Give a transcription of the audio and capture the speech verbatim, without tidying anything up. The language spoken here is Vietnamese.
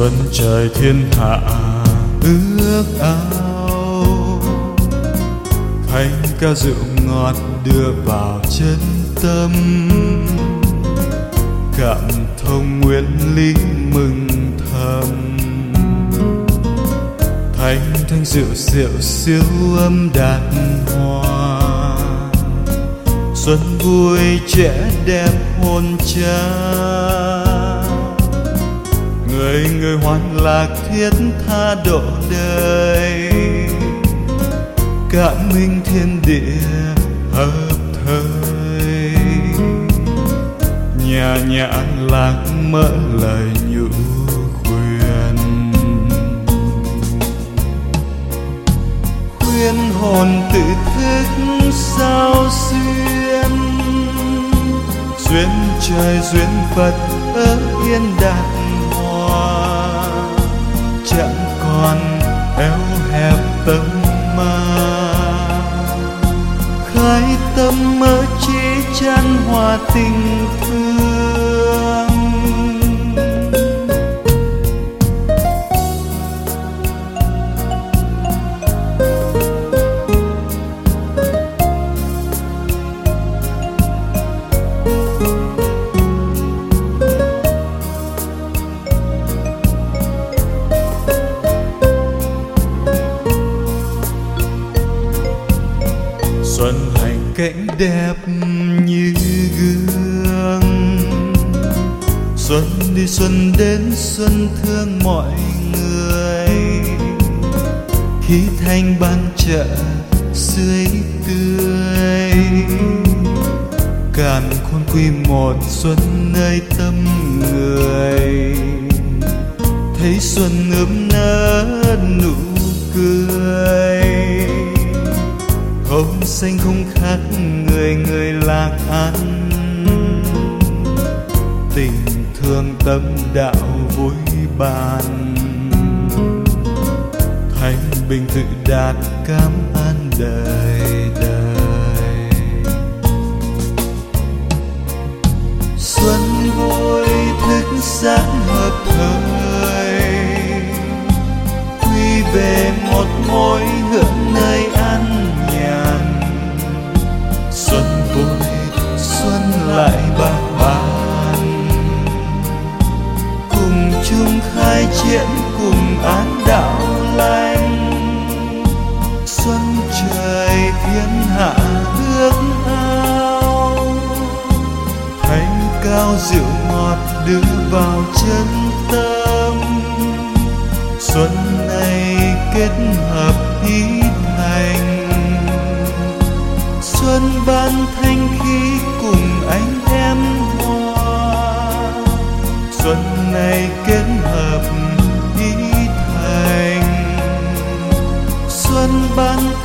xuân trời thiên hạ ước ao, khanh ca rượu ngọt đưa vào chân tâm, cảm thông nguyên lý mừng thầm. Thánh thanh rượu rượu siêu âm đàn hoa, xuân vui trẻ đẹp hồn cha, người người hoan lạc thiết tha độ đời, cạn minh thiên địa hợp thời. Nhà nhà an lạc mỡ lời nhũ khuyên, khuyên hồn tự thức sao xuyên, duyên trời duyên Phật ở yên đạt hoa, chẳng còn eo hẹp tâm ma, khai tâm mở trí chan hòa tình thương. Xuân hành cảnh đẹp như gương, xuân đi xuân đến xuân thương mọi người, khí thanh ban chợ sưởi tươi, càn khôn quy một xuân nơi tâm người, thấy xuân ướm nở nụ cười. Không xanh không khát người người lạc an, tình thương tâm đạo vui bàn, thanh bình tự đạt cam an đời đời. Xuân vui thức giác hợp thời, quy về một mối hưởng nơi an. Xuân vui xuân lại bạc bàn, cùng chung khai triển cùng án đạo lành, xuân trời thiên hạ ước ao, thánh cao rượu ngọt đưa vào chân tâm, xuân này kết hợp ý thành, xuân ban thanh khí cùng anh em hoa, xuân này kết hợp ý thành, xuân ban